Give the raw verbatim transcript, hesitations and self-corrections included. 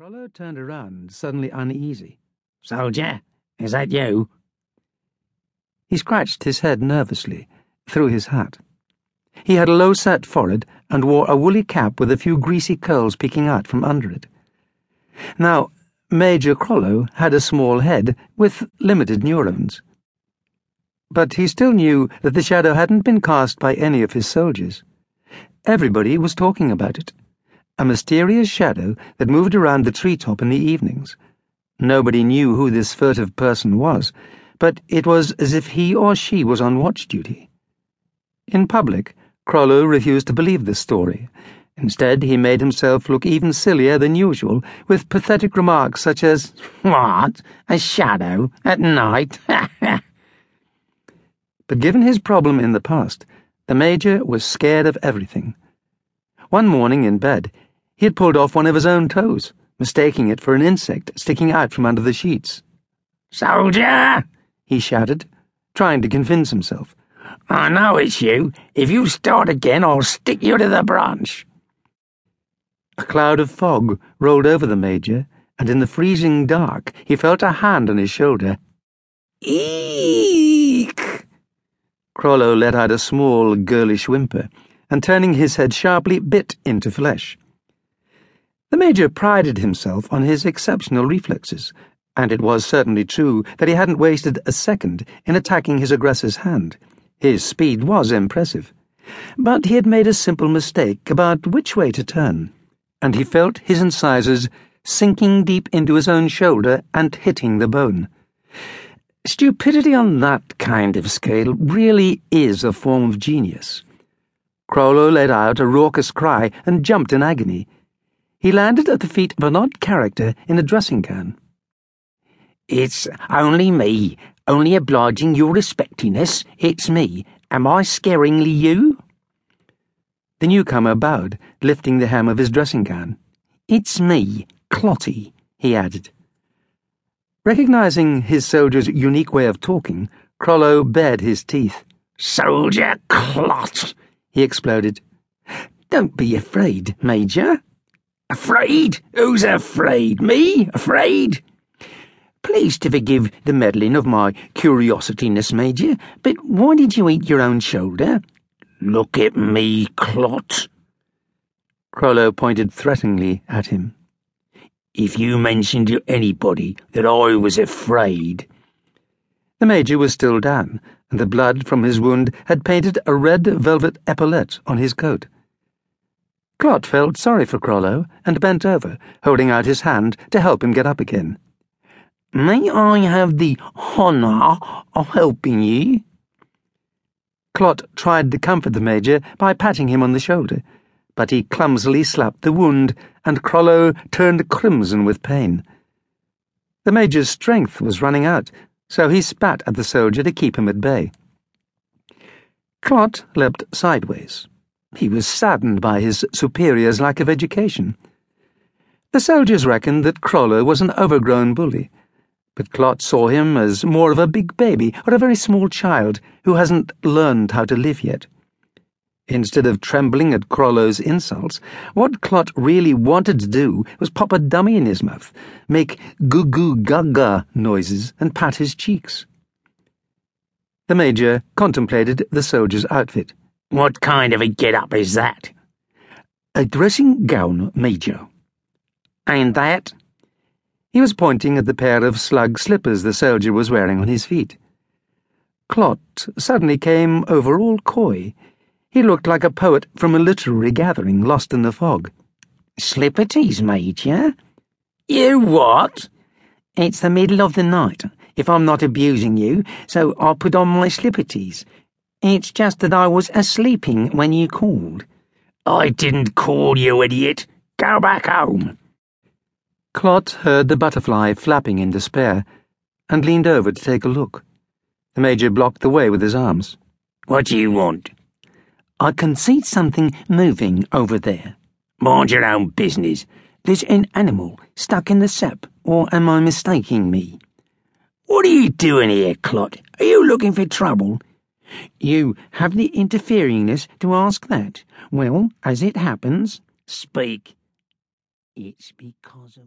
Crollo turned around, suddenly uneasy. "Soldier, is that you?" He scratched his head nervously, through his hat. He had a low-set forehead and wore a woolly cap with a few greasy curls peeking out from under it. Now, Major Crollo had a small head with limited neurons. But he still knew that the shadow hadn't been cast by any of his soldiers. Everybody was talking about it. A mysterious shadow that moved around the treetop in the evenings. Nobody knew who this furtive person was, but it was as if he or she was on watch duty. In public, Crollo refused to believe this story. Instead, he made himself look even sillier than usual, with pathetic remarks such as, "What? A shadow? At night?" But given his problem in the past, the Major was scared of everything. One morning in bed, he had pulled off one of his own toes, mistaking it for an insect sticking out from under the sheets. "Soldier!" he shouted, trying to convince himself. "I know it's you. If you start again, I'll stick you to the branch." A cloud of fog rolled over the Major, and in the freezing dark he felt a hand on his shoulder. "Eek!" Crollo let out a small, girlish whimper, and turning his head sharply, bit into flesh. The Major prided himself on his exceptional reflexes, and it was certainly true that he hadn't wasted a second in attacking his aggressor's hand. His speed was impressive. But he had made a simple mistake about which way to turn, and he felt his incisors sinking deep into his own shoulder and hitting the bone. Stupidity on that kind of scale really is a form of genius. Crollo let out a raucous cry and jumped in agony. He landed at the feet of an odd character in a dressing gown. "It's only me, only obliging your respectiness. It's me. Am I scaringly you?" The newcomer bowed, lifting the hem of his dressing gown. "It's me, Clotty," he added. Recognizing his soldier's unique way of talking, Crollo bared his teeth. "Soldier Clot!" he exploded. "Don't be afraid, Major." "Afraid? Who's afraid? Me? Afraid? Please to forgive the meddling of my curiosityness, Major, but why did you eat your own shoulder?" "Look at me, Clot." Crollo pointed threateningly at him. "If you mentioned to anybody that I was afraid—" The Major was still down, and the blood from his wound had painted a red velvet epaulette on his coat. Clot felt sorry for Crollo and bent over, holding out his hand to help him get up again. "May I have the honour of helping you?" Clot tried to comfort the Major by patting him on the shoulder, but he clumsily slapped the wound, and Crollo turned crimson with pain. The Major's strength was running out, so he spat at the soldier to keep him at bay. Clot leapt sideways. He was saddened by his superior's lack of education. The soldiers reckoned that Crollo was an overgrown bully, but Clot saw him as more of a big baby or a very small child who hasn't learned how to live yet. Instead of trembling at Crollo's insults, what Clot really wanted to do was pop a dummy in his mouth, make goo-goo-ga-ga noises, and pat his cheeks. The Major contemplated the soldier's outfit. "What kind of a get-up is that?" "A dressing gown, Major." "And that?" He was pointing at the pair of slug slippers the soldier was wearing on his feet. Clot suddenly came over all coy. He looked like a poet from a literary gathering lost in the fog. "Slipperties, Major?" "You what?" "It's the middle of the night, if I'm not abusing you, so I'll put on my slipperties. It's just that I was asleeping when you called." "I didn't call, you idiot. Go back home." Clot heard the butterfly flapping in despair, and leaned over to take a look. The Major blocked the way with his arms. "What do you want?" "I can see something moving over there." "Mind your own business. There's an animal stuck in the sap, or am I mistaking me?" "What are you doing here, Clot? Are you looking for trouble?" "You have the interferingness to ask that. Well, as it happens—" "Speak." "It's because of..."